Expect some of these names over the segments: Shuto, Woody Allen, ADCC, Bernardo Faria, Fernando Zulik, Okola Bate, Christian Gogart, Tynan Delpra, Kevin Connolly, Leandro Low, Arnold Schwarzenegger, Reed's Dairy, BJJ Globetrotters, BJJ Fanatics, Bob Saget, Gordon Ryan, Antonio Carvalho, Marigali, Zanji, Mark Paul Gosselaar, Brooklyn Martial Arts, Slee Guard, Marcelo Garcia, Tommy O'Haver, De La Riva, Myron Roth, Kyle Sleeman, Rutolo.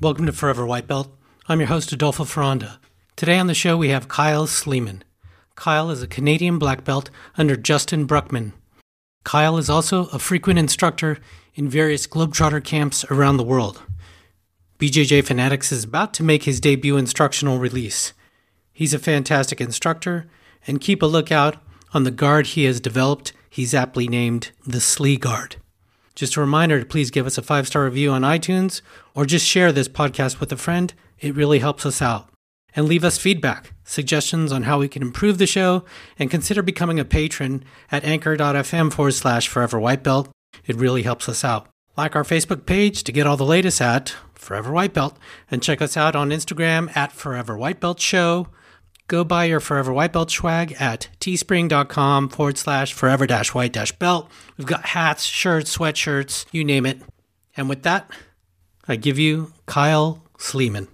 Welcome to Forever White Belt. I'm your host, Adolfo Ferranda. Today on the show, we have Kyle Sleeman. Kyle is a Canadian black belt under Justin Bruckman. Kyle is also a frequent instructor in various Globetrotter camps around the world. BJJ Fanatics is about to make his debut instructional release. He's a fantastic instructor, and keep a lookout on the guard he has developed. He's aptly named the Slee Guard. Just a reminder to please give us a 5-star review on iTunes or just share this podcast with a friend. It really helps us out. And leave us feedback, suggestions on how we can improve the show, and consider becoming a patron at anchor.fm/Forever White Belt. It really helps us out. Like our Facebook page to get all the latest at Forever White Belt, and check us out on Instagram at Forever White Belt Show. Go buy your Forever White Belt swag at teespring.com/forever-white-belt. We've got hats, shirts, sweatshirts, you name it. And with that, I give you Kyle Sleeman.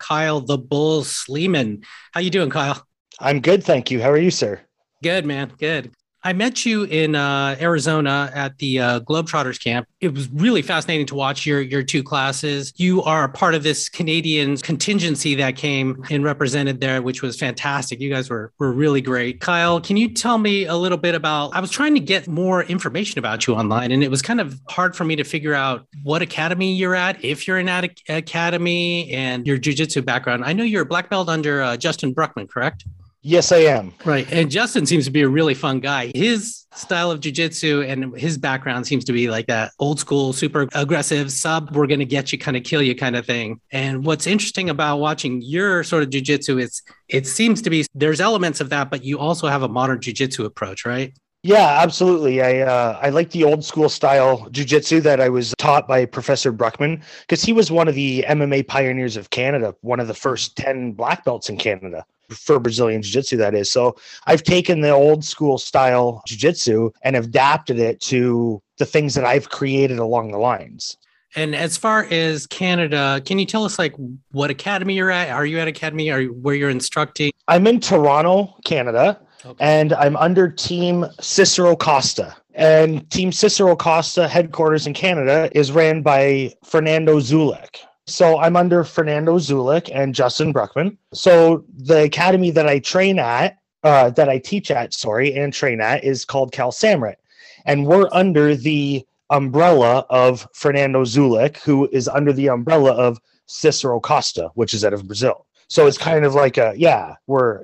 Kyle the Bull Sleeman. How you doing, Kyle? I'm good, thank you. How are you, sir? Good, man. Good. I met you in Arizona at the Globetrotters camp. It was really fascinating to watch your two classes. You are a part of this Canadian contingency that came and represented there, which was fantastic. You guys were really great. Kyle, can you tell me a little bit about, I was trying to get more information about you online, and it was kind of hard for me to figure out what academy you're at, if you're an academy, and your jiu-jitsu background. I know you're a black belt under Justin Bruckman, correct? Yes, I am. Right. And Justin seems to be a really fun guy. His style of jiu-jitsu and his background seems to be like that old school, super aggressive sub, we're going to get you, kind of kill you kind of thing. And what's interesting about watching your sort of jiu-jitsu is it seems to be there's elements of that, but you also have a modern jiu-jitsu approach, right? Yeah, absolutely. I like the old school style jiu-jitsu that I was taught by Professor Bruckman, because he was one of the MMA pioneers of Canada, one of the first 10 black belts in Canada for Brazilian jiu-jitsu, that is. So I've taken the old school style jiu-jitsu and adapted it to the things that I've created along the lines. And as far as Canada, can you tell us like what academy you're at? Are you at academy? Are you where you're instructing? I'm in Toronto, Canada. Okay. And I'm under Team Cicero Costa. And Team Cicero Costa headquarters in Canada is ran by Fernando Zulik. So I'm under Fernando Zulik and Justin Bruckman. So the academy that I train at, that I teach at, and train at is called Cal Samrat. And we're under the umbrella of Fernando Zulik, who is under the umbrella of Cicero Costa, which is out of Brazil. So it's kind of like a,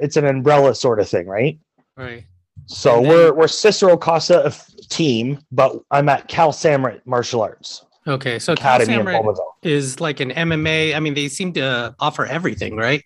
it's an umbrella sort of thing, right? Right. So then we're Cicero Costa team, but I'm at Cal Samrat Martial Arts. Okay, so Cal Samrat is like an MMA. I mean, they seem to offer everything, right?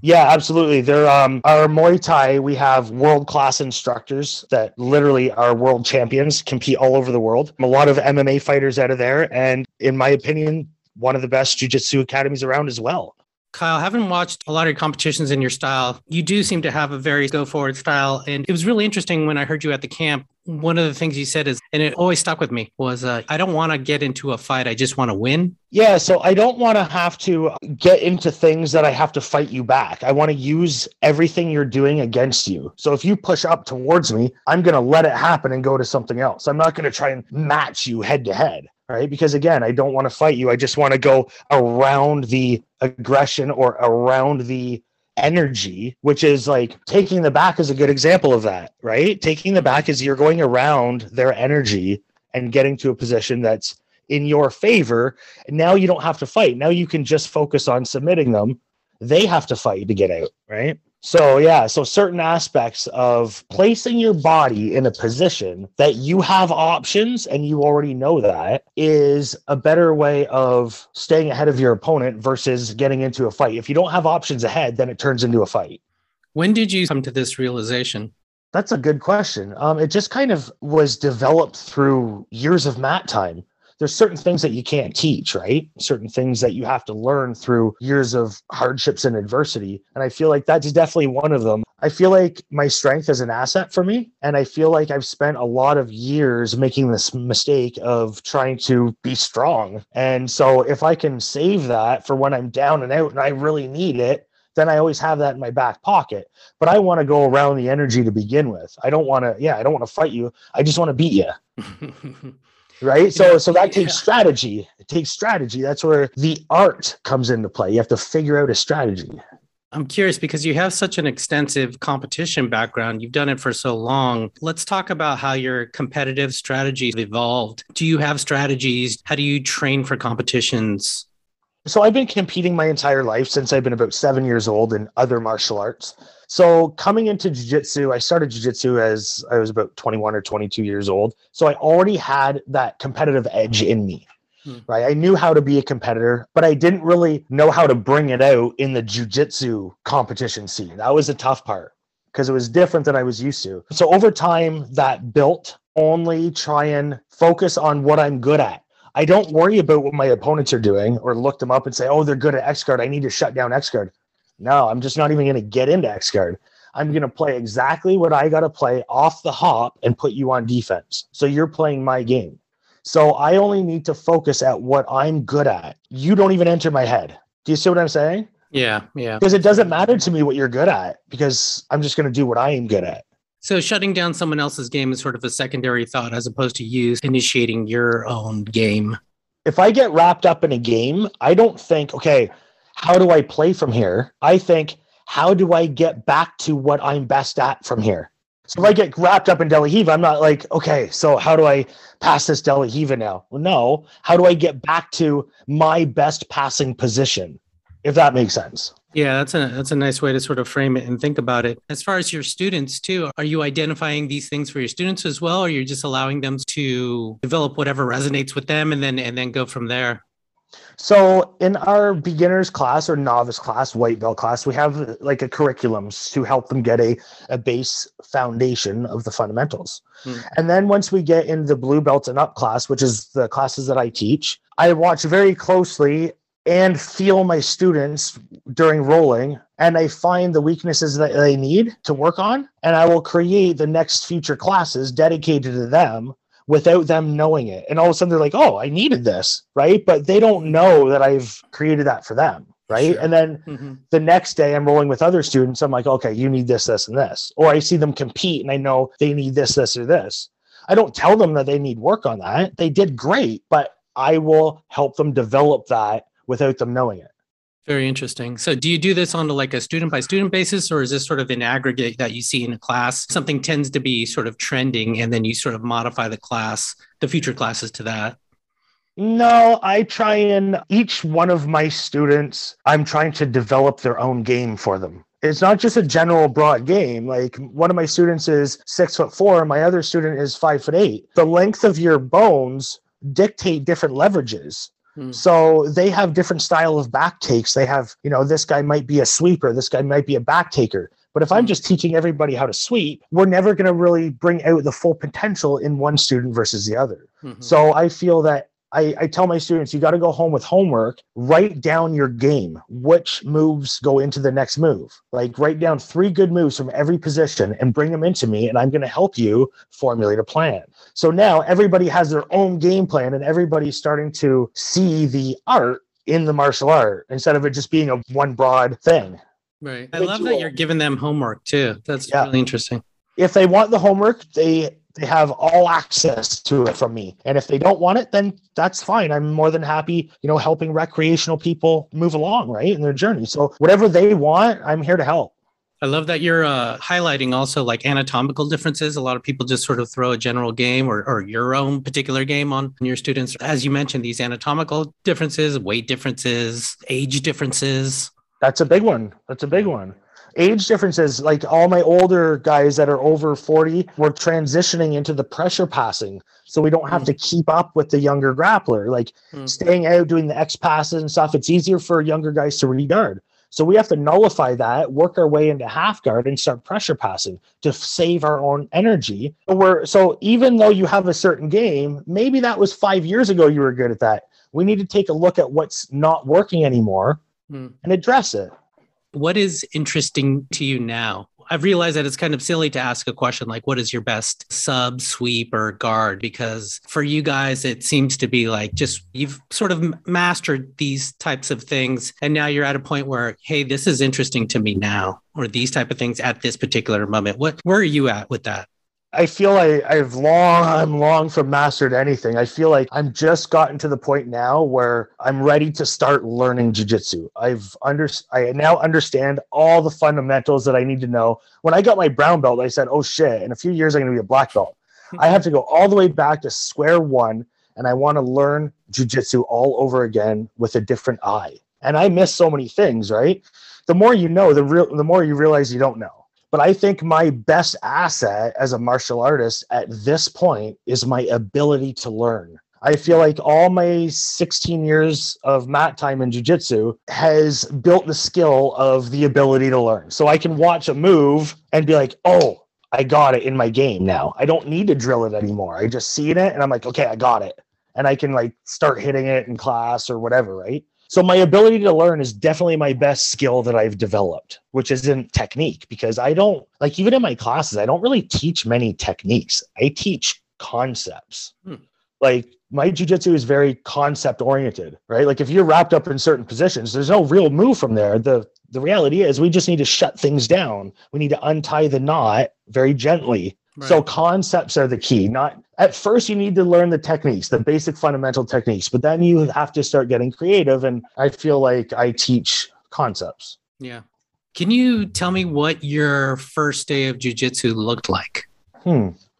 Yeah, absolutely. They're our Muay Thai. We have world-class instructors that literally are world champions, compete all over the world. A lot of MMA fighters out of there, and in my opinion, one of the best jiu-jitsu academies around as well. Kyle, having watched a lot of your competitions in your style, you do seem to have a very go-forward style. And it was really interesting when I heard you at the camp. One of the things you said is, and it always stuck with me, was I don't want to get into a fight. I just want to win. Yeah. So I don't want to have to get into things that I have to fight you back. I want to use everything you're doing against you. So if you push up towards me, I'm going to let it happen and go to something else. I'm not going to try and match you head to head. Right? Because again, I don't want to fight you. I just want to go around the aggression or around the energy, which is like taking the back is a good example of that, right? Taking the back is you're going around their energy and getting to a position that's in your favor. Now you don't have to fight. Now you can just focus on submitting them. They have to fight to get out, right? So yeah, so certain aspects of placing your body in a position that you have options and you already know that is a better way of staying ahead of your opponent versus getting into a fight. If you don't have options ahead, then it turns into a fight. When did you come to this realization? That's a good question. It just kind of was developed through years of mat time. There's certain things that you can't teach, right? Certain things that you have to learn through years of hardships and adversity. And I feel like that's definitely one of them. I feel like my strength is an asset for me. And I feel like I've spent a lot of years making this mistake of trying to be strong. And so if I can save that for when I'm down and out and I really need it, then I always have that in my back pocket. But I want to go around the energy to begin with. I don't want to fight you. I just want to beat you. right? So that takes strategy. It takes strategy. That's where the art comes into play. You have to figure out a strategy. I'm curious because you have such an extensive competition background. You've done it for so long. Let's talk about how your competitive strategies evolved. Do you have strategies? How do you train for competitions? So I've been competing my entire life since I've been about 7 years old in other martial arts. So coming into jiu-jitsu, I started jiu-jitsu as I was about 21 or 22 years old. So I already had that competitive edge in me, right? I knew how to be a competitor, but I didn't really know how to bring it out in the jiu-jitsu competition scene. That was the tough part because it was different than I was used to. So over time, that built, only try and focus on what I'm good at. I don't worry about what my opponents are doing or look them up and say, oh, they're good at X guard. I need to shut down X guard. No, I'm just not even going to get into X guard. I'm going to play exactly what I got to play off the hop and put you on defense. So you're playing my game. So I only need to focus at what I'm good at. You don't even enter my head. Do you see what I'm saying? Yeah, yeah. Because it doesn't matter to me what you're good at because I'm just going to do what I am good at. So shutting down someone else's game is sort of a secondary thought as opposed to you initiating your own game. If I get wrapped up in a game, I don't think, okay, how do I play from here? I think, how do I get back to what I'm best at from here? So if I get wrapped up in Delahiva, I'm not like, okay, so how do I pass this Delahiva now? Well, no, how do I get back to my best passing position, if that makes sense? Yeah, that's a nice way to sort of frame it and think about it. As far as your students too, are you identifying these things for your students as well, or you're just allowing them to develop whatever resonates with them and then go from there? So in our beginners class or novice class, white belt class, we have like a curriculum to help them get a base foundation of the fundamentals. And then once we get into the blue belt and up class, which is the classes that I teach, I watch very closely and feel my students during rolling. And I find the weaknesses that they need to work on. And I will create the next future classes dedicated to them without them knowing it. And all of a sudden they're like, oh, I needed this, right? But they don't know that I've created that for them, right? Sure. And then the next day I'm rolling with other students. I'm like, okay, you need this, this, and this. Or I see them compete and I know they need this, this, or this. I don't tell them that they need work on that. They did great, but I will help them develop that without them knowing it. Very interesting. So do you do this on like a student by student basis, or is this sort of an aggregate that you see in a class? Something tends to be sort of trending and then you sort of modify the class, the future classes to that? No, I try and each one of my students, I'm trying to develop their own game for them. It's not just a general broad game. Like one of my students is 6'4". My other student is 5'8". The length of your bones dictate different leverages. So they have different style of back takes. They have, you know, this guy might be a sweeper. This guy might be a back taker. But if I'm just teaching everybody how to sweep, we're never going to really bring out the full potential in one student versus the other. So I feel that I tell my students, you got to go home with homework, write down your game, which moves go into the next move. Like write down 3 good moves from every position and bring them into me. And I'm going to help you formulate a plan. So now everybody has their own game plan and everybody's starting to see the art in the martial art instead of it just being a one broad thing. Right. I love that you're giving them homework too. That's really interesting. If they want the homework, they have all access to it from me. And if they don't want it, then that's fine. I'm more than happy, you know, helping recreational people move along, right, in their journey. So whatever they want, I'm here to help. I love that you're highlighting also like anatomical differences. A lot of people just sort of throw a general game or your own particular game on your students. As you mentioned, these anatomical differences, weight differences, age differences. That's a big one. That's a big one. Age differences, like all my older guys that are over 40, we're transitioning into the pressure passing. So we don't have to keep up with the younger grappler, like staying out, doing the X passes and stuff. It's easier for younger guys to re-guard. So we have to nullify that, work our way into half guard and start pressure passing to save our own energy. So even though you have a certain game, maybe that was 5 years ago you were good at that. We need to take a look at what's not working anymore and address it. What is interesting to you now? I've realized that it's kind of silly to ask a question like, what is your best sub, sweep, or guard? Because for you guys, it seems to be like just you've sort of mastered these types of things. And now you're at a point where, hey, this is interesting to me now, or these type of things at this particular moment. Where are you at with that? I feel like I'm long from mastered anything. I feel like I'm just gotten to the point now where I'm ready to start learning jiu-jitsu. I now understand all the fundamentals that I need to know. When I got my brown belt, I said, oh shit, in a few years I'm going to be a black belt. I have to go all the way back to square one, and I want to learn jiu-jitsu all over again with a different eye. And I miss so many things, right? The more you know, the more you realize you don't know. But I think my best asset as a martial artist at this point is my ability to learn. I feel like all my 16 years of mat time in jiu-jitsu has built the skill of the ability to learn. So I can watch a move and be like, oh, I got it in my game now. I don't need to drill it anymore. I just see it and I'm like, okay, I got it. And I can like start hitting it in class or whatever, right? So my ability to learn is definitely my best skill that I've developed, which isn't technique, because I don't, like, even in my classes, I don't really teach many techniques. I teach concepts. Like, my jiu-jitsu is very concept oriented, right? Like, if you're wrapped up in certain positions, there's no real move from there. The reality is we just need to shut things down. We need to untie the knot very gently. Right. So concepts are the key. Not at first, you need to learn the techniques, the basic fundamental techniques, but then you have to start getting creative. And I feel like I teach concepts. Yeah. Can you tell me what your first day of jiu-jitsu looked like?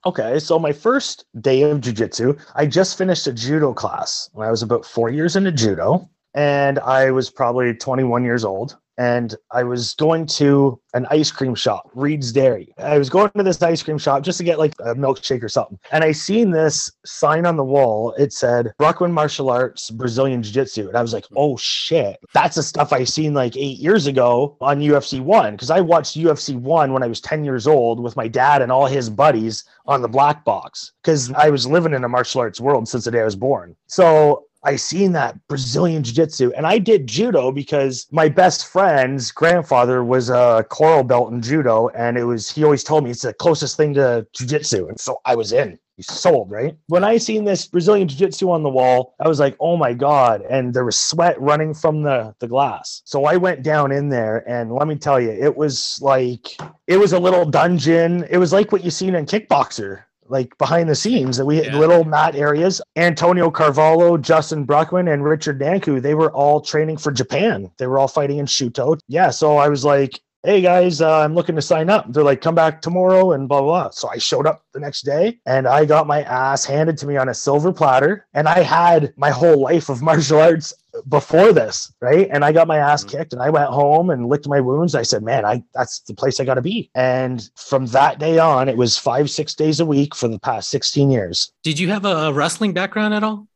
Okay. So my first day of jiu-jitsu, I just finished a judo class when I was about 4 years into judo, and I was probably 21 years old. And I was going to an ice cream shop, Reed's Dairy. I was going to this ice cream shop just to get like a milkshake or something. And I seen this sign on the wall. It said, Brooklyn Martial Arts, Brazilian Jiu-Jitsu. And I was like, oh shit, that's the stuff I seen like 8 years ago on UFC 1. Because I watched UFC 1 when I was 10 years old with my dad and all his buddies on the black box. Because I was living in a martial arts world since the day I was born. So I seen that Brazilian jiu-jitsu, and I did judo because my best friend's grandfather was a coral belt in judo, and he always told me it's the closest thing to jiu-jitsu, and so I was in. You sold, right? When I seen this Brazilian jiu-jitsu on the wall, I was like, oh my God. And there was sweat running from the glass. So I went down in there, and let me tell you, it was a little dungeon. It was like what you seen in Kickboxer. Like behind the scenes that we had little mat areas. Antonio Carvalho, Justin Bruckman, and Richard Danku, they were all training for Japan. They were all fighting in Shuto. Yeah. So I was like, hey guys, I'm looking to sign up. They're like, come back tomorrow and blah, blah, blah. So I showed up the next day, and I got my ass handed to me on a silver platter. And I had my whole life of martial arts before this, right? And I got my ass kicked, and I went home and licked my wounds. I said, man, that's the place I got to be. And from that day on, it was 5-6 days a week for the past 16 years. Did you have a wrestling background at all?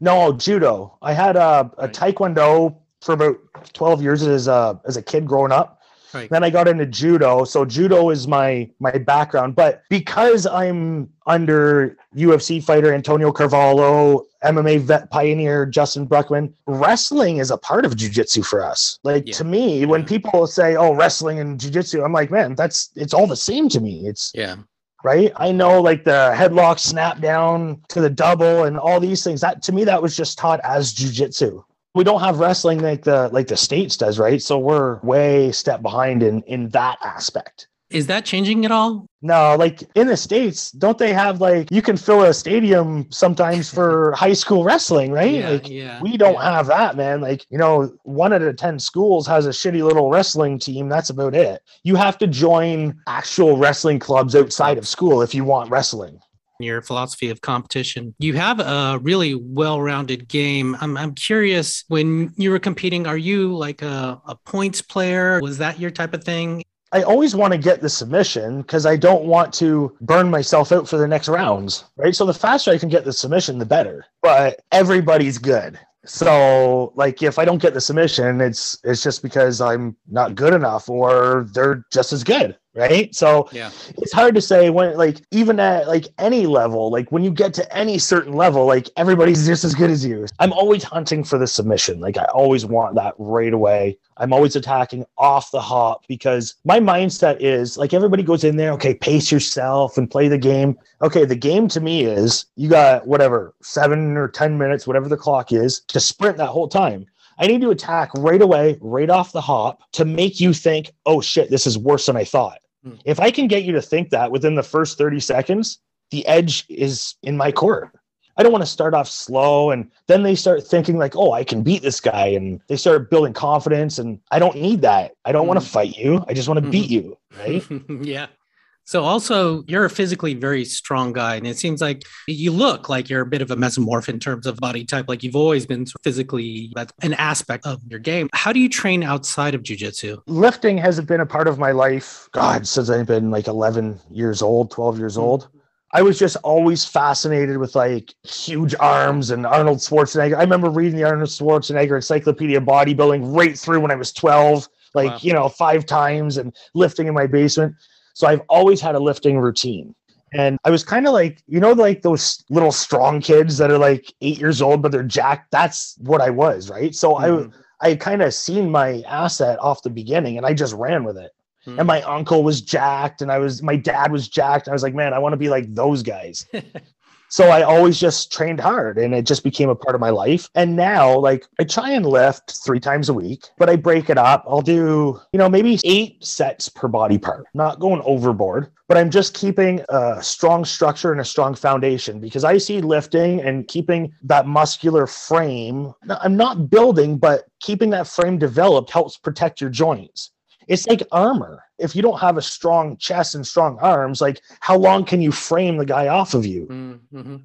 No, judo. I had a taekwondo for about 12 years as a kid growing up. Right. Then I got into judo. So judo is my background. But because I'm under UFC fighter Antonio Carvalho, MMA vet pioneer Justin Bruckman, wrestling is a part of jiu-jitsu for us. Like, to me, when people say, oh, wrestling and jiu-jitsu, I'm like, man, it's all the same to me. It's right. I know, like, the headlock, snap down to the double and all these things, that to me, that was just taught as jiu-jitsu. We don't have wrestling like the States does, right? So we're way step behind in that aspect. Is that changing at all? No, like in the States, don't they have like, you can fill a stadium sometimes for high school wrestling, right? We don't have that, man. Like, you know, 1 out of 10 schools has a shitty little wrestling team. That's about it. You have to join actual wrestling clubs outside of school if you want wrestling. Your philosophy of competition. You have a really well-rounded game. I'm curious, when you were competing, are you like a points player? Was that your type of thing? I always want to get the submission because I don't want to burn myself out for the next rounds, right? So the faster I can get the submission, the better. But everybody's good. So like, if I don't get the submission, it's just because I'm not good enough, or they're just as good. Right. So it's hard to say when, like, even at like any level, like when you get to any certain level, like everybody's just as good as you. I'm always hunting for the submission. Like, I always want that right away. I'm always attacking off the hop because my mindset is like, everybody goes in there, okay, pace yourself and play the game. Okay. The game to me is you got whatever, 7 or 10 minutes, whatever the clock is, to sprint that whole time. I need to attack right away, right off the hop, to make you think, oh shit, this is worse than I thought. If I can get you to think that within the first 30 seconds, the edge is in my court. I don't want to start off slow and then they start thinking like, oh, I can beat this guy. And they start building confidence and I don't need that. I don't want to fight you. I just want to beat you. Right? Yeah. So also you're a physically very strong guy. And it seems like you look like you're a bit of a mesomorph in terms of body type. Like you've always been physically, that's an aspect of your game. How do you train outside of jiu-jitsu? Lifting hasn't been a part of my life. God, since I've been like 11 years old, 12 years old. I was just always fascinated with like huge arms and Arnold Schwarzenegger. I remember reading the Arnold Schwarzenegger Encyclopedia of Bodybuilding right through when I was 12, like, you know, 5 times and lifting in my basement. So I've always had a lifting routine. And I was kind of like, you know, like those little strong kids that are like 8 years old, but they're jacked. That's what I was. Right. So I kind of seen my asset off the beginning and I just ran with it. And my uncle was jacked and my dad was jacked. I was like, man, I want to be like those guys. So I always just trained hard and it just became a part of my life. And now like I try and lift 3 times a week, but I break it up. I'll do, you know, maybe 8 sets per body part, not going overboard, but I'm just keeping a strong structure and a strong foundation because I see lifting and keeping that muscular frame. I'm not building, but keeping that frame developed helps protect your joints. It's like armor. If you don't have a strong chest and strong arms, like how long can you frame the guy off of you?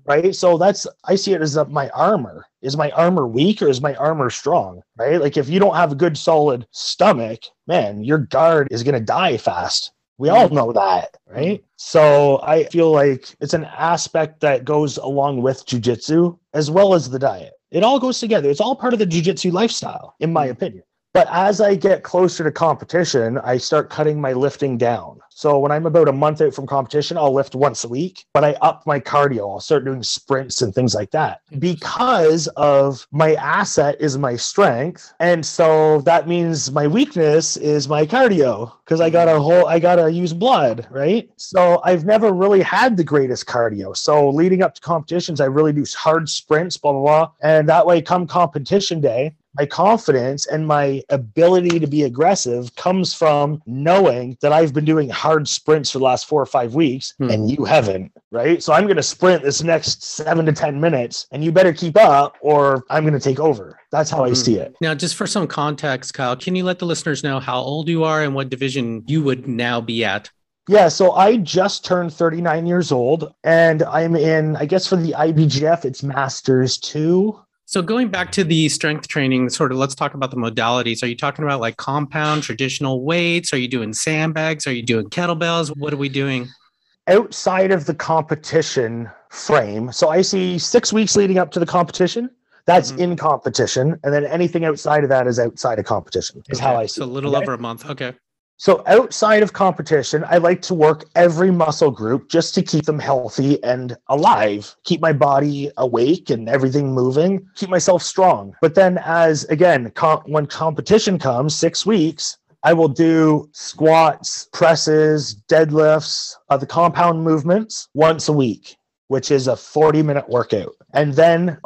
Right. So I see it as my armor. Is my armor weak or is my armor strong? Right. Like if you don't have a good solid stomach, man, your guard is going to die fast. We all know that. Right. So I feel like it's an aspect that goes along with jiu-jitsu as well as the diet. It all goes together. It's all part of the jiu-jitsu lifestyle, in my opinion. But as I get closer to competition, I start cutting my lifting down. So when I'm about a month out from competition, I'll lift once a week, but I up my cardio. I'll start doing sprints and things like that because of my asset is my strength. And so that means my weakness is my cardio because I gotta use blood, right? So I've never really had the greatest cardio. So leading up to competitions, I really do hard sprints, blah, blah, blah. And that way come competition day, my confidence and my ability to be aggressive comes from knowing that I've been doing hard sprints for the last 4 or 5 weeks and you haven't, right? So I'm going to sprint this next 7 to 10 minutes and you better keep up or I'm going to take over. That's how I see it. Now, just for some context, Kyle, can you let the listeners know how old you are and what division you would now be at? Yeah, so I just turned 39 years old and I'm in, I guess for the IBJJF, it's Masters 2. So going back to the strength training, sort of, let's talk about the modalities. Are you talking about like compound, traditional weights? Are you doing sandbags? Are you doing kettlebells? What are we doing? Outside of the competition frame. So I see 6 weeks leading up to the competition. That's in competition. And then anything outside of that is outside of competition is how I see it. So a little over a month. Okay. So outside of competition, I like to work every muscle group just to keep them healthy and alive, keep my body awake and everything moving, keep myself strong. But then as, again, when competition comes, 6 weeks, I will do squats, presses, deadlifts, the compound movements once a week, which is a 40-minute workout. And then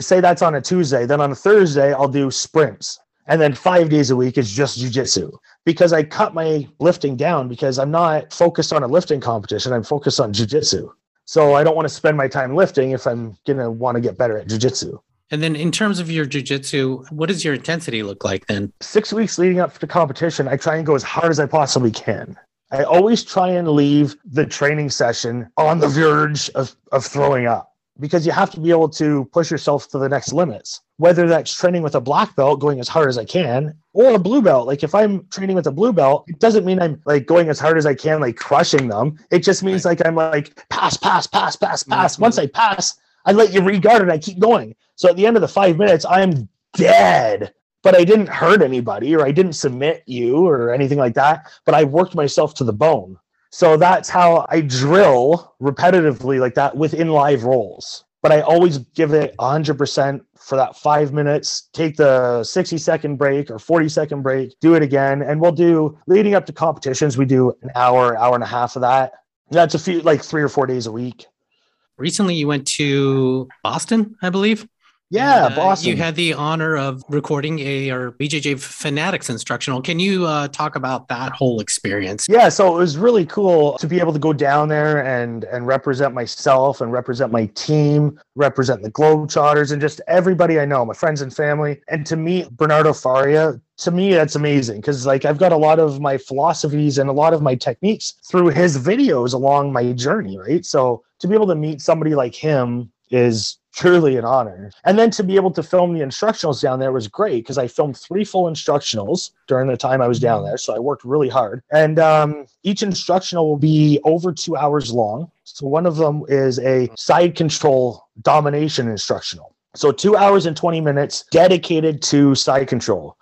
say that's on a Tuesday, then on a Thursday, I'll do sprints. And then 5 days a week is just jiu-jitsu because I cut my lifting down because I'm not focused on a lifting competition. I'm focused on jiu-jitsu. So I don't want to spend my time lifting if I'm going to want to get better at jiu-jitsu. And then in terms of your jiu-jitsu, what does your intensity look like then? 6 weeks leading up to competition, I try and go as hard as I possibly can. I always try and leave the training session on the verge of throwing up. Because you have to be able to push yourself to the next limits, whether that's training with a black belt, going as hard as I can, or a blue belt. Like if I'm training with a blue belt, it doesn't mean I'm like going as hard as I can, like crushing them. It just means like, I'm like, pass. Once I pass, I let you re-guard and I keep going. So at the end of the 5 minutes, I'm dead, but I didn't hurt anybody or I didn't submit you or anything like that. But I worked myself to the bone. So that's how I drill repetitively like that within live rolls. But I always give it 100% for that 5 minutes, take the 60-second break or 40-second break, do it again. And we'll do, leading up to competitions, we do an hour, hour and a half of that. That's a few, like 3 or 4 days a week. Recently, you went to Boston, I believe. Yeah, Boston. You had the honor of recording our BJJ Fanatics instructional. Can you talk about that whole experience? Yeah, so it was really cool to be able to go down there and represent myself and represent my team, represent the Globetrotters and just everybody I know, my friends and family. And to meet Bernardo Faria, to me, that's amazing because like I've got a lot of my philosophies and a lot of my techniques through his videos along my journey, right? So to be able to meet somebody like him is truly an honor. And then to be able to film the instructionals down there was great because I filmed 3 full instructionals during the time I was down there. So I worked really hard. And each instructional will be over 2 hours long. So one of them is a side control domination instructional. So 2 hours and 20 minutes dedicated to side control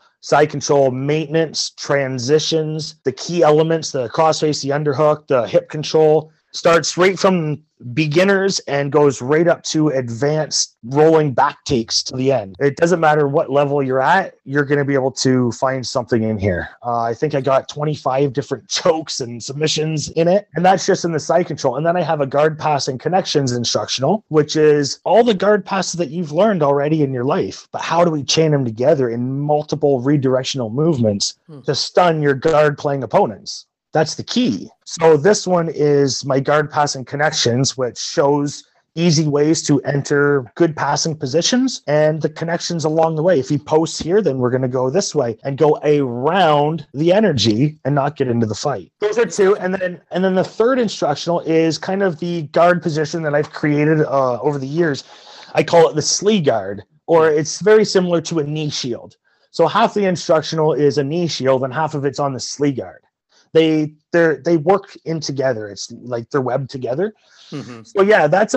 maintenance, transitions, the key elements, the crossface, the underhook, the hip control. Starts right from beginners and goes right up to advanced rolling back takes to the end. It doesn't matter what level you're at, you're going to be able to find something in here. I think I got 25 different chokes and submissions in it. And that's just in the side control. And then I have a guard pass and connections instructional, which is all the guard passes that you've learned already in your life. But how do we chain them together in multiple redirectional movements to stun your guard playing opponents? That's the key. So this one is my guard passing connections, which shows easy ways to enter good passing positions and the connections along the way. If he posts here, then we're going to go this way and go around the energy and not get into the fight. Those are 2. And then the third instructional is kind of the guard position that I've created over the years. I call it the slee guard, or it's very similar to a knee shield. So half the instructional is a knee shield and half of it's on the slee guard. They work in together. It's like they're webbed together. Mm-hmm. So yeah, that's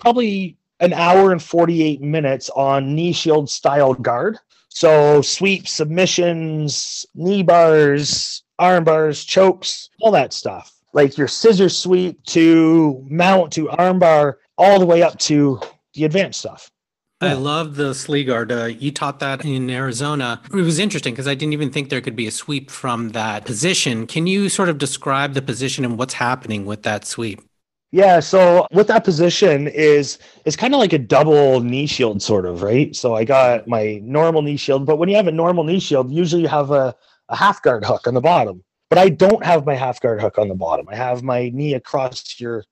probably an hour and 48 minutes on knee shield style guard. So sweeps, submissions, knee bars, arm bars, chokes, all that stuff. Like your scissor sweep to mount to arm bar, all the way up to the advanced stuff. I love the slee guard. You taught that in Arizona. It was interesting because I didn't even think there could be a sweep from that position. Can you sort of describe the position and what's happening with that sweep? Yeah, so with that position it's kind of like a double knee shield sort of, right? So I got my normal knee shield, but when you have a normal knee shield, usually you have a half guard hook on the bottom. But I don't have my half guard hook on the bottom. I have my knee across your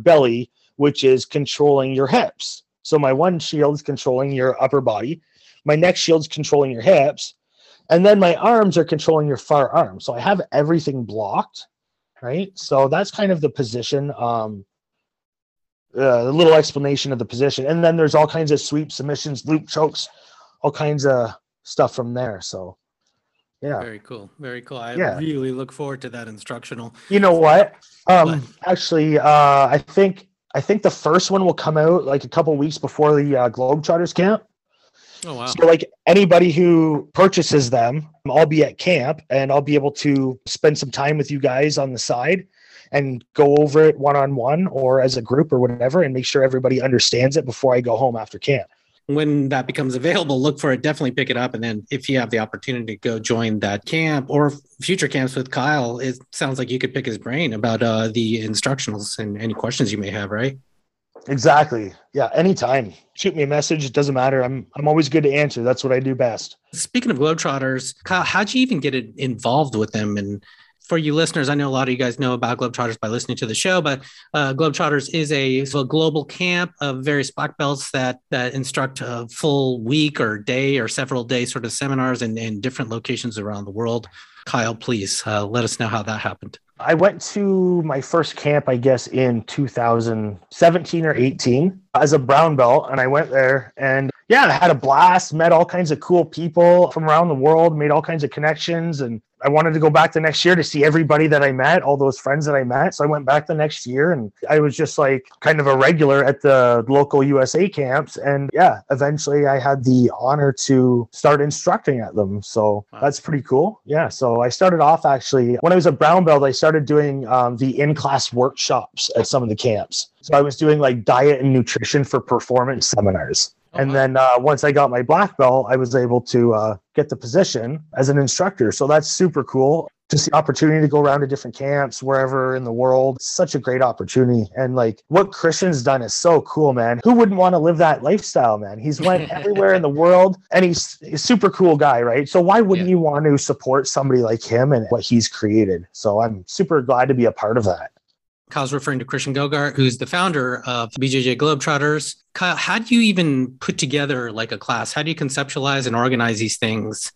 belly, which is controlling your hips. So my one shield's controlling your upper body. My next shield's controlling your hips. And then my arms are controlling your far arm. So I have everything blocked, right? So that's kind of the position, a little explanation of the position. And then there's all kinds of sweeps, submissions, loop chokes, all kinds of stuff from there. So yeah. Very cool. Very cool. I really look forward to that instructional. You know what? Actually, I think the first one will come out like a couple weeks before the Globetrotters camp. Oh, wow. So like anybody who purchases them, I'll be at camp and I'll be able to spend some time with you guys on the side and go over it one-on-one or as a group or whatever, and make sure everybody understands it before I go home after camp. When that becomes available, look for it, definitely pick it up. And then if you have the opportunity to go join that camp or future camps with Kyle, it sounds like you could pick his brain about the instructionals and any questions you may have, right? Exactly. Yeah. Anytime. Shoot me a message. It doesn't matter. I'm always good to answer. That's what I do best. Speaking of Globetrotters, Kyle, how'd you even get involved with them? And for you listeners, I know a lot of you guys know about Globetrotters by listening to the show, but Globetrotters is a global camp of various black belts that instruct a full week or day or several day sort of seminars in different locations around the world. Kyle, please let us know how that happened. I went to my first camp, I guess, in 2017 or 18 as a brown belt, and I went there and I had a blast, met all kinds of cool people from around the world, made all kinds of connections, and I wanted to go back the next year to see everybody that I met, all those friends that I met. So I went back the next year, and I was just like kind of a regular at the local USA camps. And eventually I had the honor to start instructing at them. So that's pretty cool. Yeah. So I started off actually when I was a brown belt, I started doing the in-class workshops at some of the camps. So I was doing like diet and nutrition for performance seminars. And then once I got my black belt, I was able to get the position as an instructor. So that's super cool. just the opportunity to go around to different camps, wherever in the world. It's such a great opportunity. And like what Christian's done is so cool, man. Who wouldn't want to live that lifestyle, man? He's went everywhere in the world, and he's a super cool guy, right? So why wouldn't you want to support somebody like him and what he's created? So I'm super glad to be a part of that. Kyle's referring to Christian Gogart, who's the founder of BJJ Globetrotters. Kyle, how do you even put together like a class? How do you conceptualize and organize these things?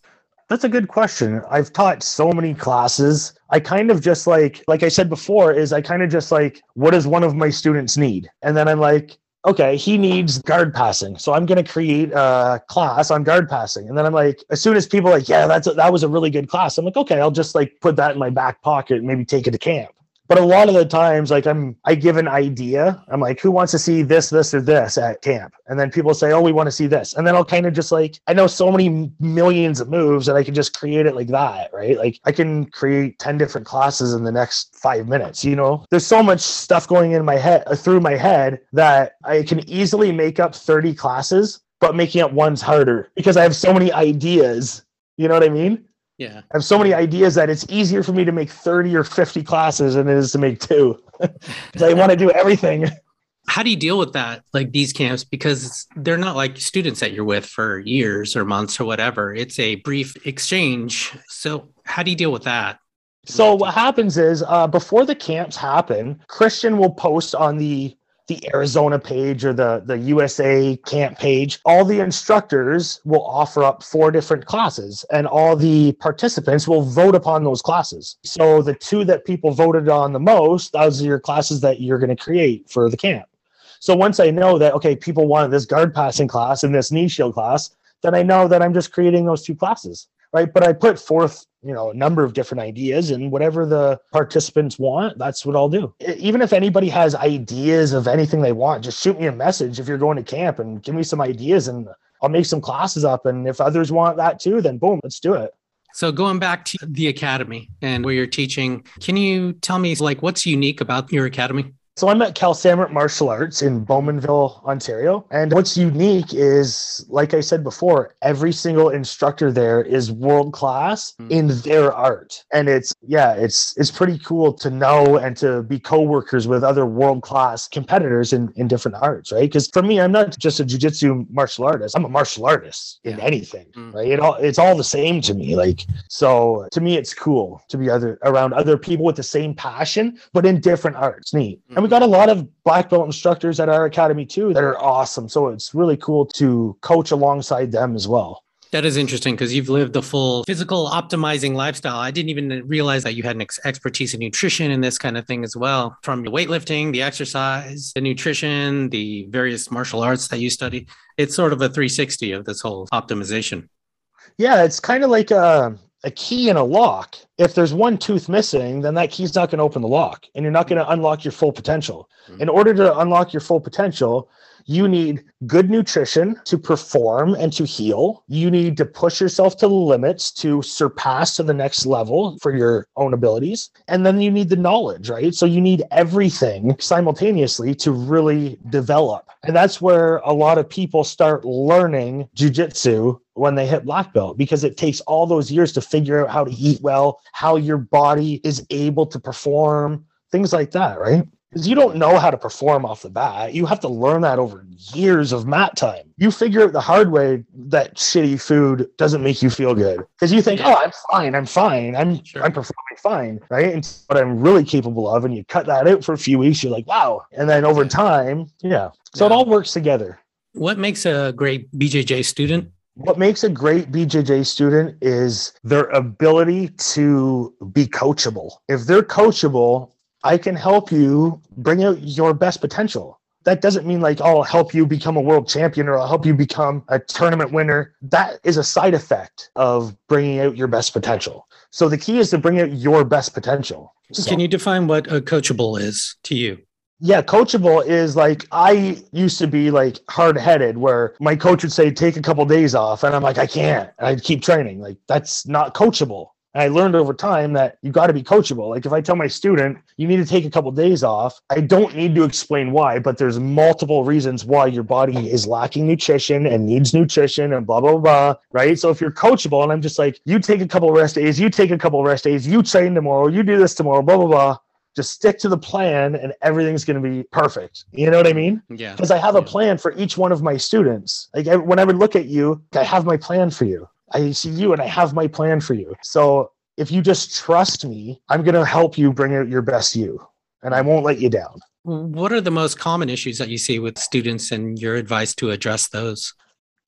That's a good question. I've taught so many classes. I kind of just like I said before, is I kind of just like, what does one of my students need? And then I'm like, okay, he needs guard passing. So I'm going to create a class on guard passing. And then I'm like, as soon as people are like, yeah, that was a really good class. I'm like, okay, I'll just like put that in my back pocket and maybe take it to camp. But a lot of the times, like I give an idea. I'm like, who wants to see this, this, or this at camp? And then people say, oh, we want to see this. And then I'll kind of just like, I know so many millions of moves that I can just create it like that, right? Like I can create 10 different classes in the next 5 minutes, you know? There's so much stuff going in my head, through my head, that I can easily make up 30 classes, but making up one's harder because I have so many ideas. You know what I mean? Yeah. I have so many ideas that it's easier for me to make 30 or 50 classes than it is to make 2. I want to do everything. How do you deal with that? Like these camps, because they're not like students that you're with for years or months or whatever. It's a brief exchange. So how do you deal with that? So what happens is before the camps happen, Christian will post on the Arizona page or the USA camp page, all the instructors will offer up 4 different classes and all the participants will vote upon those classes. So the 2 that people voted on the most, those are your classes that you're going to create for the camp. So once I know that, okay, people wanted this guard passing class and this knee shield class, then I know that I'm just creating those 2 classes, right? But I put forth, you know, a number of different ideas, and whatever the participants want, that's what I'll do. Even if anybody has ideas of anything they want, just shoot me a message if you're going to camp and give me some ideas and I'll make some classes up. And if others want that too, then boom, let's do it. So going back to the academy and where you're teaching, can you tell me like what's unique about your academy? So I'm at Cal Samrat Martial Arts in Bowmanville, Ontario. And what's unique is, like I said before, every single instructor there is world-class in their art. And it's pretty cool to know and to be co-workers with other world-class competitors in different arts, right? Because for me, I'm not just a jiu-jitsu martial artist. I'm a martial artist in anything, right? It's all the same to me. Like, so to me, it's cool to be around other people with the same passion, but in different arts. Neat. And we got a lot of black belt instructors at our academy too that are awesome. So it's really cool to coach alongside them as well. That is interesting because you've lived the full physical optimizing lifestyle. I didn't even realize that you had an expertise in nutrition and this kind of thing as well. From the weightlifting, the exercise, the nutrition, the various martial arts that you study. It's sort of a 360 of this whole optimization. Yeah, it's kind of like a key in a lock. If there's one tooth missing, then that key's not going to open the lock and you're not going to unlock your full potential. In order to unlock your full potential, you need good nutrition to perform and to heal. You need to push yourself to the limits to surpass to the next level for your own abilities. And then you need the knowledge, right? So you need everything simultaneously to really develop. And that's where a lot of people start learning jiu-jitsu when they hit black belt, because it takes all those years to figure out how to eat well, how your body is able to perform, things like that, right? Because you don't know how to perform off the bat. You have to learn that over years of mat time. You figure out the hard way that shitty food doesn't make you feel good. Because you think, oh, I'm fine. I'm performing fine, right? And what I'm really capable of. And you cut that out for a few weeks, you're like, wow. And then over time, So it all works together. What makes a great BJJ student? What makes a great BJJ student is their ability to be coachable. If they're coachable, I can help you bring out your best potential. That doesn't mean like, oh, I'll help you become a world champion or I'll help you become a tournament winner. That is a side effect of bringing out your best potential. So the key is to bring out your best potential. Can you define what a coachable is to you? Yeah, coachable is like, I used to be like hard-headed where my coach would say, take a couple days off. And I'm like, I can't. And I'd keep training. Like that's not coachable. And I learned over time that you got to be coachable. Like if I tell my student, you need to take a couple of days off, I don't need to explain why, but there's multiple reasons why your body is lacking nutrition and needs nutrition and blah, blah, blah, right? So if you're coachable and I'm just like, you take a couple of rest days, you take a couple of rest days, you train tomorrow, you do this tomorrow, blah, blah, blah. Just stick to the plan and everything's going to be perfect. You know what I mean? Yeah. Because I have a plan for each one of my students. Like when I would look at you, I have my plan for you. I see you and I have my plan for you. So if you just trust me, I'm going to help you bring out your best you, and I won't let you down. What are the most common issues that you see with students and your advice to address those?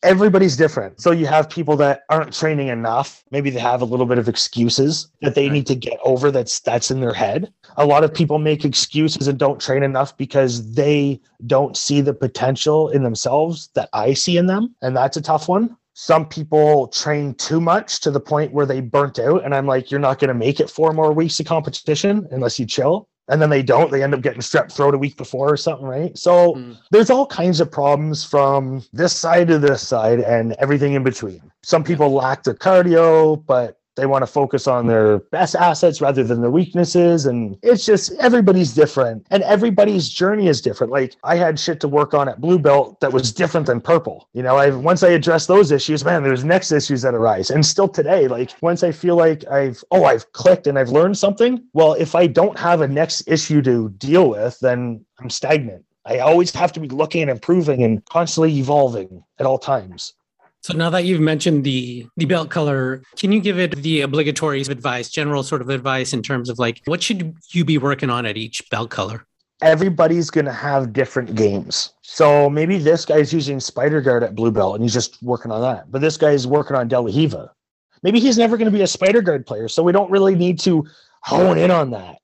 Everybody's different. So you have people that aren't training enough. Maybe they have a little bit of excuses that they need to get over that's in their head. A lot of people make excuses and don't train enough because they don't see the potential in themselves that I see in them. And that's a tough one. Some people train too much to the point where they burnt out. And I'm like, you're not going to make it 4 more weeks of competition unless you chill. And then they don't. They end up getting strep throat a week before or something, right? So there's all kinds of problems from this side to this side and everything in between. Some people lack their cardio, but they want to focus on their best assets rather than their weaknesses. And it's just everybody's different and everybody's journey is different. Like I had shit to work on at blue belt that was different than purple. You know, once I addressed those issues, man, there's next issues that arise. And still today, like once I feel like I've clicked and I've learned something. Well, if I don't have a next issue to deal with, then I'm stagnant. I always have to be looking and improving and constantly evolving at all times. So now that you've mentioned the belt color, can you give it the obligatory advice, general sort of advice in terms of like, what should you be working on at each belt color? Everybody's going to have different games. So maybe this guy's using Spider Guard at blue belt and he's just working on that. But this guy's working on De La Riva. Maybe he's never going to be a Spider Guard player. So we don't really need to hone in on that.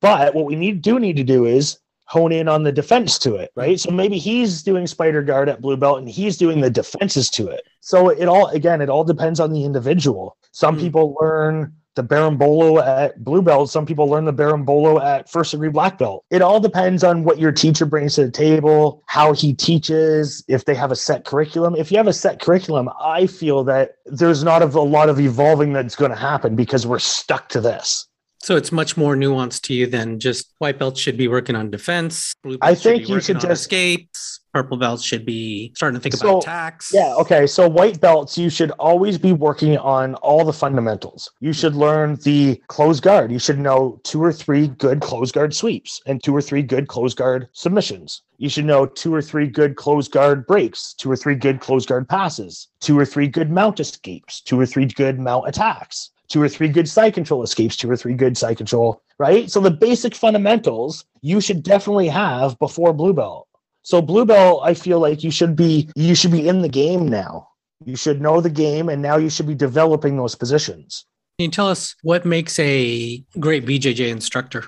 But what we need to do is hone in on the defense to it, right? So maybe he's doing Spider Guard at blue belt and he's doing the defenses to it. So it all depends on the individual. Some people learn the Barambolo at blue belt. Some people learn the Barambolo at first degree black belt. It all depends on what your teacher brings to the table, how he teaches, if they have a set curriculum. If you have a set curriculum, I feel that there's not a lot of evolving that's going to happen because we're stuck to this. So it's much more nuanced to you than just white belts should be working on defense. Blue belts, I think you should just escapes. Purple belts should be starting to think about attacks. Yeah. Okay. So white belts, you should always be working on all the fundamentals. You should learn the close guard. You should know 2 or 3 good close guard sweeps and 2 or 3 good close guard submissions. You should know 2 or 3 good close guard breaks, 2 or 3 good close guard passes, 2 or 3 good mount escapes, 2 or 3 good mount attacks. 2 or 3 good side control escapes, 2 or 3 good side control, right? So the basic fundamentals you should definitely have before blue belt. So blue belt, I feel like you should be in the game now. You should know the game, and now you should be developing those positions. Can you tell us what makes a great BJJ instructor?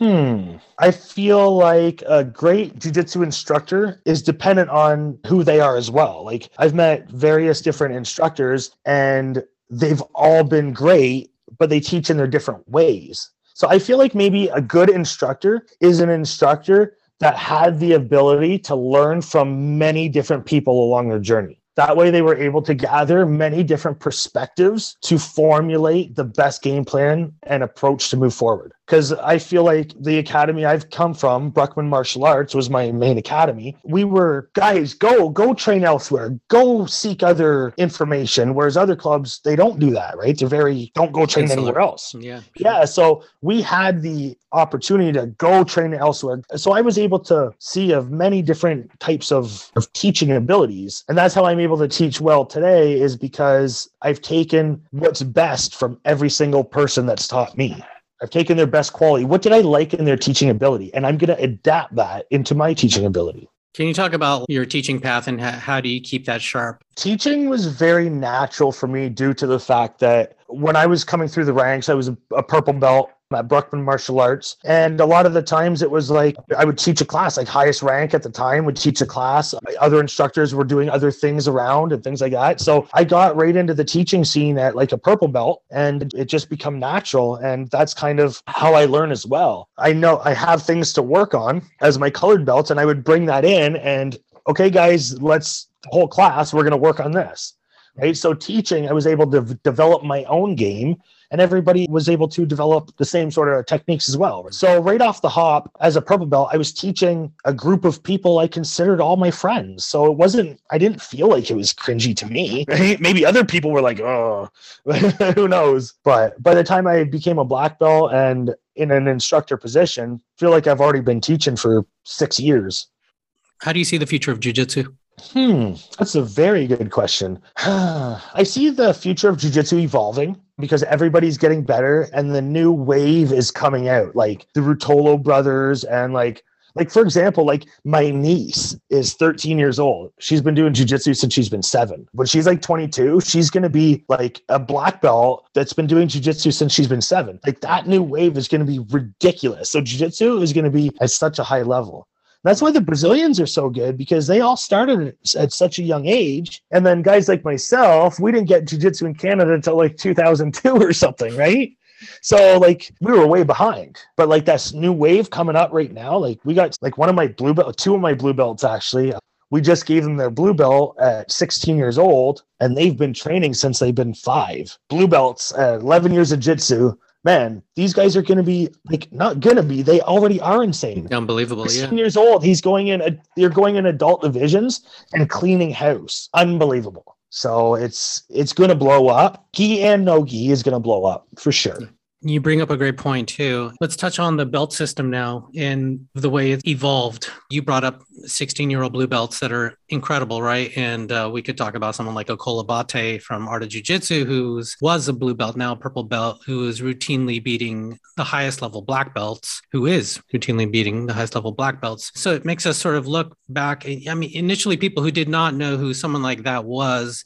I feel like a great jiu-jitsu instructor is dependent on who they are as well. Like I've met various different instructors and they've all been great, but they teach in their different ways. So I feel like maybe a good instructor is an instructor that had the ability to learn from many different people along their journey. That way they were able to gather many different perspectives to formulate the best game plan and approach to move forward. Because I feel like the academy I've come from, Bruckman Martial Arts, was my main academy. We were, guys, go train elsewhere. Go seek other information. Whereas other clubs, they don't do that, right? They're very, don't go train anywhere else. Yeah. Yeah. So we had the opportunity to go train elsewhere. So I was able to see of many different types of teaching abilities. And that's how I'm able to teach well today, is because I've taken what's best from every single person that's taught me. I've taken their best quality. What did I like in their teaching ability? And I'm going to adapt that into my teaching ability. Can you talk about your teaching path and how do you keep that sharp? Teaching was very natural for me due to the fact that when I was coming through the ranks, I was a purple belt at Bruckman Martial Arts. And a lot of the times it was like, I would teach a class, like highest rank at the time would teach a class. Other instructors were doing other things around and things like that. So I got right into the teaching scene at like a purple belt, and it just become natural. And that's kind of how I learn as well. I know I have things to work on as my colored belts, and I would bring that in and, okay, guys, the whole class, we're going to work on this. right? So teaching, I was able to develop my own game, and everybody was able to develop the same sort of techniques as well. So right off the hop, as a purple belt, I was teaching a group of people I considered all my friends. So it wasn't, I didn't feel like it was cringy to me, right? Maybe other people were like, oh, who knows? But by the time I became a black belt and in an instructor position, I feel like I've already been teaching for 6 years. How do you see the future of jiu-jitsu? That's a very good question. I see the future of jiu-jitsu evolving because everybody's getting better and the new wave is coming out, like the Rutolo brothers and like for example, like my niece is 13 years old. She's been doing jiu-jitsu since she's been 7. When she's like 22, she's going to be like a black belt that's been doing jiu-jitsu since she's been 7. Like that new wave is going to be ridiculous. So jiu-jitsu is going to be at such a high level. That's why the Brazilians are so good, because they all started at such a young age. And then guys like myself, we didn't get jiu-jitsu in Canada until like 2002 or something, right? So like we were way behind, but like that's new wave coming up right now. Like we got like one of my blue belt, 2 of my blue belts, actually, we just gave them their blue belt at 16 years old and they've been training since they've been 5. Blue belts at 11 years of jiu-jitsu. Man, these guys are going to be like, not going to be, they already are insane. Unbelievable. 16 years old. He's going in, they're going in adult divisions and cleaning house. Unbelievable. So it's going to blow up. Gi and no gi is going to blow up for sure. You bring up a great point too. Let's touch on the belt system now and the way it's evolved. You brought up 16-year-old blue belts that are incredible, right? And we could talk about someone like Okola Bate from Art of Jiu-Jitsu, who was a blue belt, now a purple belt, who is routinely beating the highest level black belts, So it makes us sort of look back. I mean, initially people who did not know who someone like that was,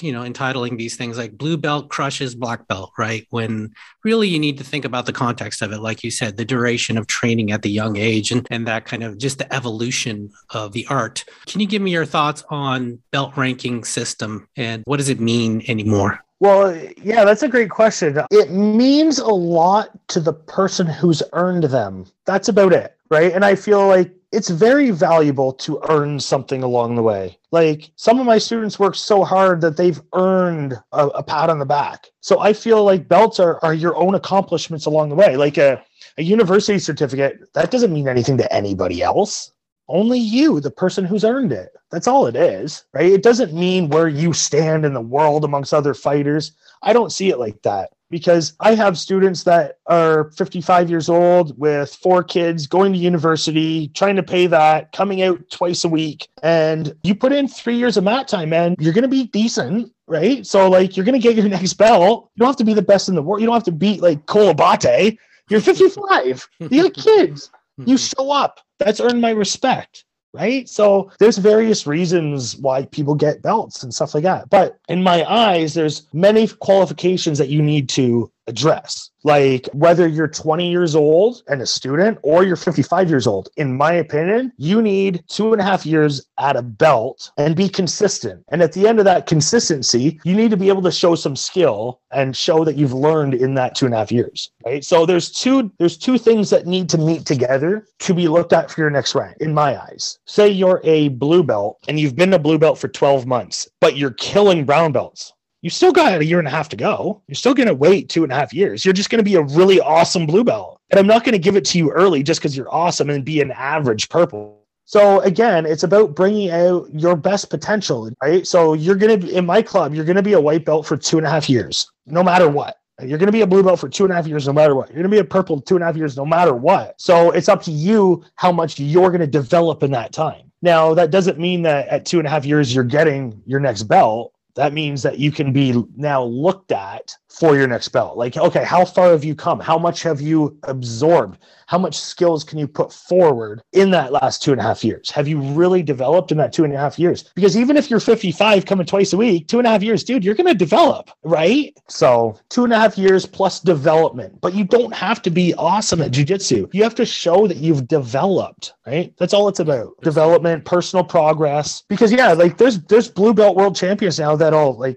you know, entitling these things like blue belt crushes black belt, right? When really you need to think about the context of it. Like you said, the duration of training at the young age and that kind of just the evolution of the art. Can you give me your thoughts on belt ranking system and what does it mean anymore? Well, yeah, that's a great question. It means a lot to the person who's earned them. That's about it, right? And I feel like it's very valuable to earn something along the way. Like some of my students work so hard that they've earned a pat on the back. So I feel like belts are your own accomplishments along the way. Like a university certificate, that doesn't mean anything to anybody else. Only you, the person who's earned it. That's all it is, right? It doesn't mean where you stand in the world amongst other fighters. I don't see it like that. Because I have students that are 55 years old with 4 kids, going to university, trying to pay that, coming out twice a week. And you put in 3 years of mat time, man, you're going to be decent, right? So like, you're going to get your next belt. You don't have to be the best in the world. You don't have to beat like Cole Abate. You're 55. You got kids. You show up. That's earned my respect. Right? So there's various reasons why people get belts and stuff like that. But in my eyes, there's many qualifications that you need to address. Like whether you're 20 years old and a student or you're 55 years old, in my opinion, you need 2.5 years at a belt and be consistent. And at the end of that consistency, you need to be able to show some skill and show that you've learned in that 2.5 years, right? So there's two things that need to meet together to be looked at for your next rank, in my eyes. Say you're a blue belt and you've been a blue belt for 12 months, but you're killing brown belts. You still got 1.5 years to go. You're still going to wait 2.5 years. You're just going to be a really awesome blue belt. And I'm not going to give it to you early just because you're awesome and be an average purple. So again, it's about bringing out your best potential, right? So you're going to, in my club, you're going to be a white belt for 2.5 years, no matter what. You're going to be a blue belt for 2.5 years, no matter what. You're going to be a purple 2.5 years, no matter what. So it's up to you how much you're going to develop in that time. Now, that doesn't mean that at 2.5 years, you're getting your next belt. That means that you can be now looked at for your next belt. Like, okay, how far have you come? How much have you absorbed? How much skills can you put forward in that last 2.5 years? Have you really developed in that 2.5 years? Because even if you're 55 coming twice a week, 2.5 years, dude, you're going to develop, right? So 2.5 years plus development, but you don't have to be awesome at jiu-jitsu. You have to show that you've developed, right? That's all it's about. Development, personal progress, because yeah, like there's blue belt world champions now that'll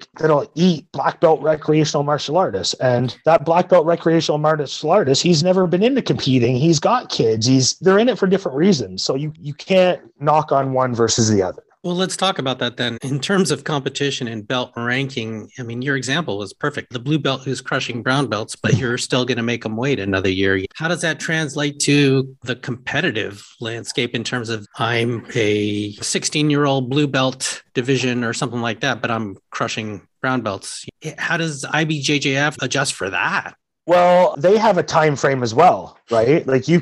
eat black belt recreational martial artists. And that black belt recreational martial artist, he's never been into competing. He's got kids. They're in it for different reasons. So you can't knock on one versus the other. Well, let's talk about that then. In terms of competition and belt ranking, I mean, your example was perfect. The blue belt who's crushing brown belts, but you're still going to make them wait another year. How does that translate to the competitive landscape in terms of I'm a 16-year-old blue belt division or something like that, but I'm crushing brown belts? How does IBJJF adjust for that? Well, they have a time frame as well, right? Like you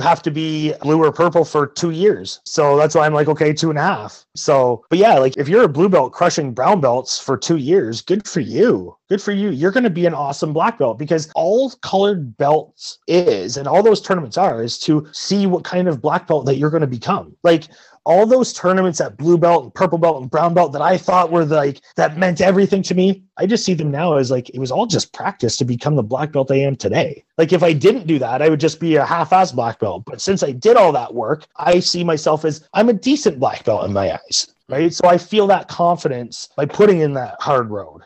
have to be blue or purple for 2 years. So that's why I'm like, okay, 2.5. So, but yeah, like if you're a blue belt crushing brown belts for 2 years, good for you. Good for you. You're going to be an awesome black belt, because all colored belts is, and all those tournaments are, is to see what kind of black belt that you're going to become. Like all those tournaments at blue belt and purple belt and brown belt that I thought were like, that meant everything to me, I just see them now as like, it was all just practice to become the black belt I am today. Like if I didn't do that, I would just be a half-assed black belt. But since I did all that work, I see myself as I'm a decent black belt in my eyes, right? So I feel that confidence by putting in that hard road.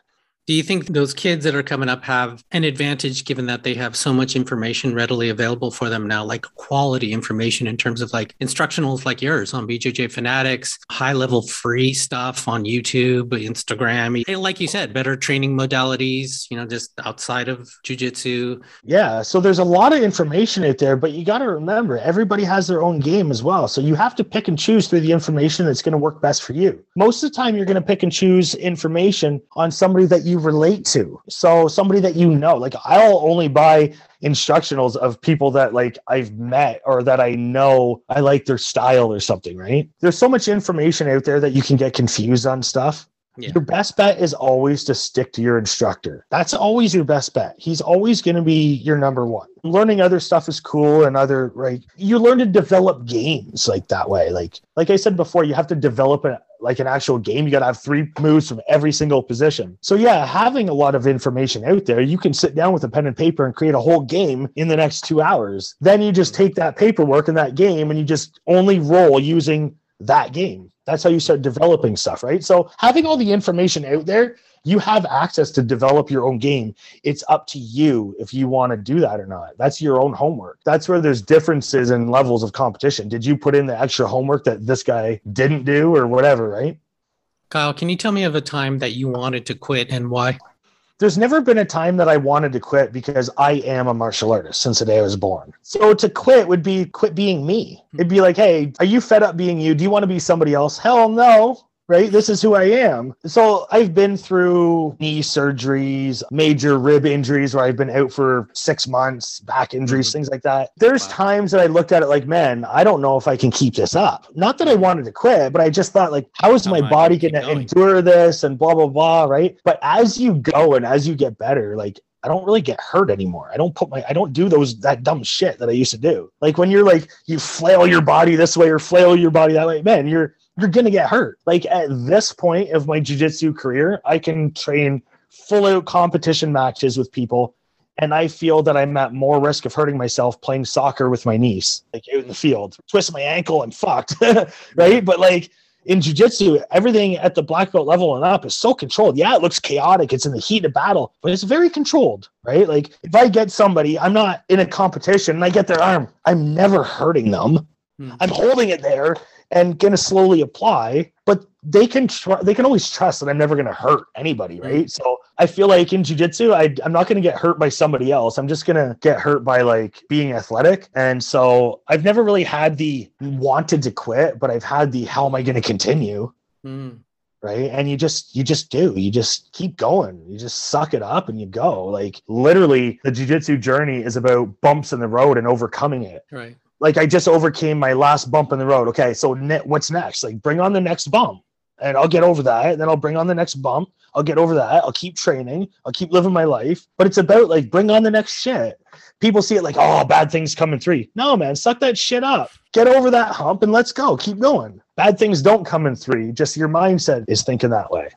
Do you think those kids that are coming up have an advantage, given that they have so much information readily available for them now, like quality information in terms of like instructionals like yours on BJJ Fanatics, high level free stuff on YouTube, Instagram, like you said, better training modalities, you know, just outside of jiu-jitsu? Yeah. So there's a lot of information out there, but you got to remember everybody has their own game as well. So you have to pick and choose through the information that's going to work best for you. Most of the time, you're going to pick and choose information on somebody that you relate to. So somebody that you know, like I'll only buy instructionals of people that like I've met or that I know I like their style or something, right? There's so much information out there that you can get confused on stuff. Yeah. Your best bet is always to stick to your instructor. That's always your best bet. He's always going to be your number one. Learning other stuff is cool, and other, right? You learn to develop games like that way. Like I said before, you have to develop an actual game. You got to have 3 moves from every single position. So yeah, having a lot of information out there, you can sit down with a pen and paper and create a whole game in the next 2 hours. Then you just take that paperwork and that game and you just only roll using that game. That's how you start developing stuff, right? So having all the information out there, you have access to develop your own game. It's up to you if you want to do that or not. That's your own homework. That's where there's differences in levels of competition. Did you put in the extra homework that this guy didn't do or whatever, right? Kyle, can you tell me of a time that you wanted to quit and why? There's never been a time that I wanted to quit, because I am a martial artist since the day I was born. So to quit would be quit being me. It'd be like, hey, are you fed up being you? Do you want to be somebody else? Hell no, right? This is who I am. So I've been through knee surgeries, major rib injuries where I've been out for 6 months, back injuries, things like that. There's times that I looked at it like, man, I don't know if I can keep this up. Not that I wanted to quit, but I just thought like, how is my body going to endure this and blah, blah, blah, right? But as you go and as you get better, like, I don't really get hurt anymore. I don't do that dumb shit that I used to do. Like when you're like, you flail your body this way or flail your body that way, man, you're going to get hurt. Like at this point of my jiu-jitsu career, I can train full out competition matches with people. And I feel that I'm at more risk of hurting myself playing soccer with my niece, like out in the field, twist my ankle, I'm fucked. Right. But like in jiu-jitsu, everything at the black belt level and up is so controlled. Yeah. It looks chaotic. It's in the heat of battle, but it's very controlled, right? Like if I get somebody, I'm not in a competition and I get their arm, I'm never hurting them. I'm holding it there and going to slowly apply, but they can always trust that I'm never going to hurt anybody, right? So I feel like in jiu-jitsu, I'm not going to get hurt by somebody else. I'm just going to get hurt by like being athletic. And so I've never really had the wanted to quit, but I've had the how am I going to continue, right? And you just keep going. You just suck it up and you go. Like literally the jiu-jitsu journey is about bumps in the road and overcoming it. Right. Like I just overcame my last bump in the road. Okay, so what's next? Like bring on the next bump and I'll get over that. And then I'll bring on the next bump. I'll get over that. I'll keep training. I'll keep living my life. But it's about like bring on the next shit. People see it like, oh, bad things come in 3. No, man, suck that shit up. Get over that hump and let's go. Keep going. Bad things don't come in 3. Just your mindset is thinking that way.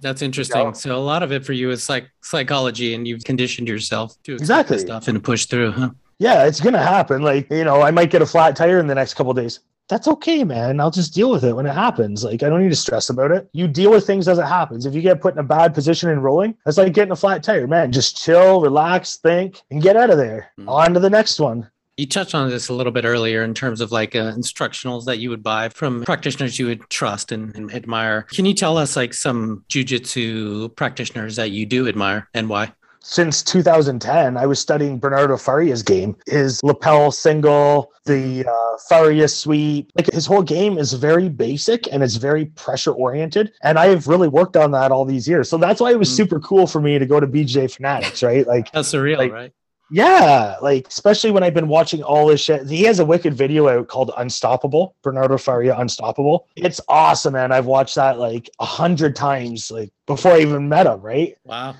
That's interesting. Yeah. So a lot of it for you is like psychology, and you've conditioned yourself to exactly stuff and to push through, huh? Yeah, it's going to happen. Like, you know, I might get a flat tire in the next couple of days. That's okay, man. I'll just deal with it when it happens. Like, I don't need to stress about it. You deal with things as it happens. If you get put in a bad position and rolling, that's like getting a flat tire, man. Just chill, relax, think, and get out of there. On to the next one. You touched on this a little bit earlier in terms of like instructionals that you would buy from practitioners you would trust and admire. Can you tell us like some jiu-jitsu practitioners that you do admire and why? Since 2010, I was studying Bernardo Faria's game, his lapel single, the Faria sweep. Like his whole game is very basic and it's very pressure oriented. And I have really worked on that all these years. So that's why it was super cool for me to go to BJJ Fanatics, right? Like that's surreal, like, right? Yeah, like especially when I've been watching all this shit. He has a wicked video out called Unstoppable, Bernardo Faria Unstoppable. It's awesome, man. I've watched that like 100 times like before I even met him, right? Wow.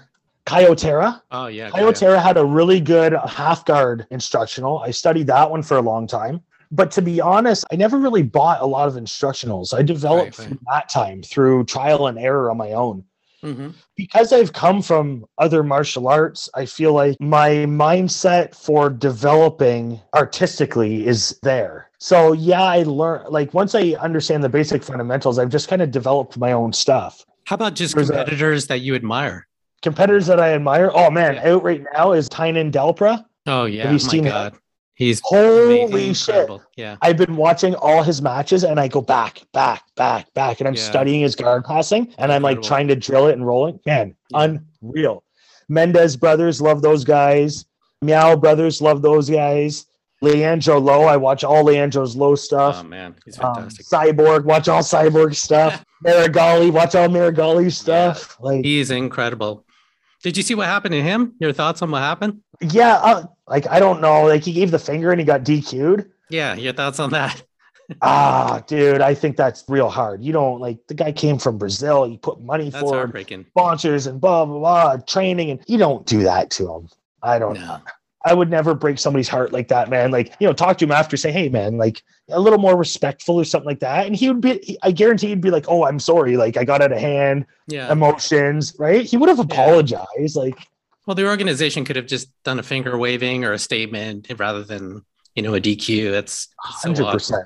Coyotera. Oh, yeah. Coyotera had a really good half guard instructional. I studied that one for a long time. But to be honest, I never really bought a lot of instructionals. I developed from that time through trial and error on my own. Mm-hmm. Because I've come from other martial arts, I feel like my mindset for developing artistically is there. So yeah, I learned, like once I understand the basic fundamentals, I've just kind of developed my own stuff. How about just competitors that you admire? Competitors that I admire. Oh man, out right now is Tynan Delpra. Oh yeah, have you seen him? He's holy shit. Yeah, I've been watching all his matches and I go back, and I'm studying his guard passing and I'm like trying to drill it and roll it. Man, unreal. Mendes brothers, love those guys. Meow brothers, love those guys. Leandro Low, I watch all Leandro's Low stuff. Oh man, he's fantastic. Cyborg, watch all Cyborg stuff. Marigali, watch all Marigali stuff. Yeah. Like he's incredible. Did you see what happened to him? Your thoughts on what happened? Yeah, like I don't know. Like he gave the finger and he got DQ'd. Yeah, your thoughts on that? Dude, I think that's real hard. You don't like the guy came from Brazil. You put money for him, sponsors and blah blah blah, training, and you don't do that to him. I don't know. I would never break somebody's heart like that, man. Like, you know, talk to him after, say, hey, man, like a little more respectful or something like that. And he would be, I guarantee he'd be like, oh, I'm sorry. Like I got out of hand, emotions, right? He would have apologized. Like, well, the organization could have just done a finger waving or a statement rather than, you know, a DQ. That's 100%. So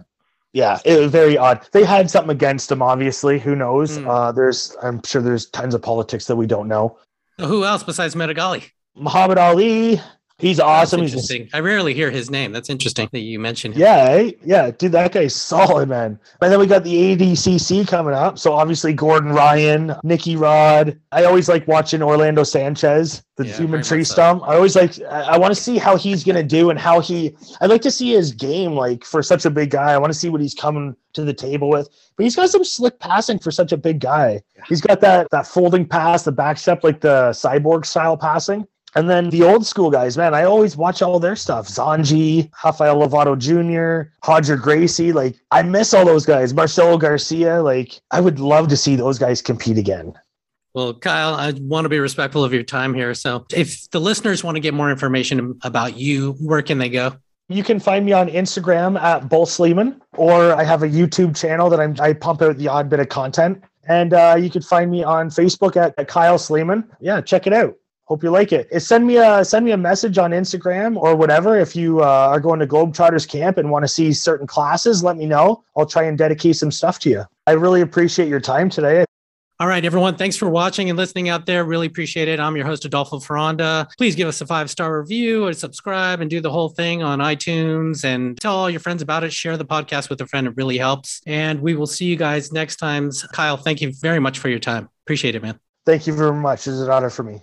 yeah, it was very odd. They had something against him, obviously. Who knows? I'm sure there's tons of politics that we don't know. So who else besides Medigali? Muhammad Ali. He's awesome. That's interesting. I rarely hear his name. That's interesting that you mentioned him. Yeah, right? Yeah, dude, that guy's solid, man. And then we got the ADCC coming up. So obviously Gordon Ryan, Nikki Rod. I always like watching Orlando Sanchez, the human tree stump. I always like, I want to see how he's going to do and how he, I'd like to see his game, like for such a big guy. I want to see what he's coming to the table with. But he's got some slick passing for such a big guy. He's got that folding pass, the back step, like the cyborg style passing. And then the old school guys, man, I always watch all their stuff. Zanji, Rafael Lovato Jr., Hodger Gracie. Like, I miss all those guys. Marcelo Garcia. Like, I would love to see those guys compete again. Well, Kyle, I want to be respectful of your time here. So if the listeners want to get more information about you, where can they go? You can find me on Instagram at Bull Sleeman, or I have a YouTube channel that I pump out the odd bit of content. And you can find me on Facebook at Kyle Sleeman. Yeah, check it out. Hope you like it. Send me a message on Instagram or whatever. If you are going to Globetrotters camp and want to see certain classes, let me know. I'll try and dedicate some stuff to you. I really appreciate your time today. All right, everyone. Thanks for watching and listening out there. Really appreciate it. I'm your host, Adolfo Ferranda. Please give us a 5-star review or subscribe and do the whole thing on iTunes and tell all your friends about it. Share the podcast with a friend. It really helps. And we will see you guys next time. Kyle, thank you very much for your time. Appreciate it, man. Thank you very much. It's an honor for me.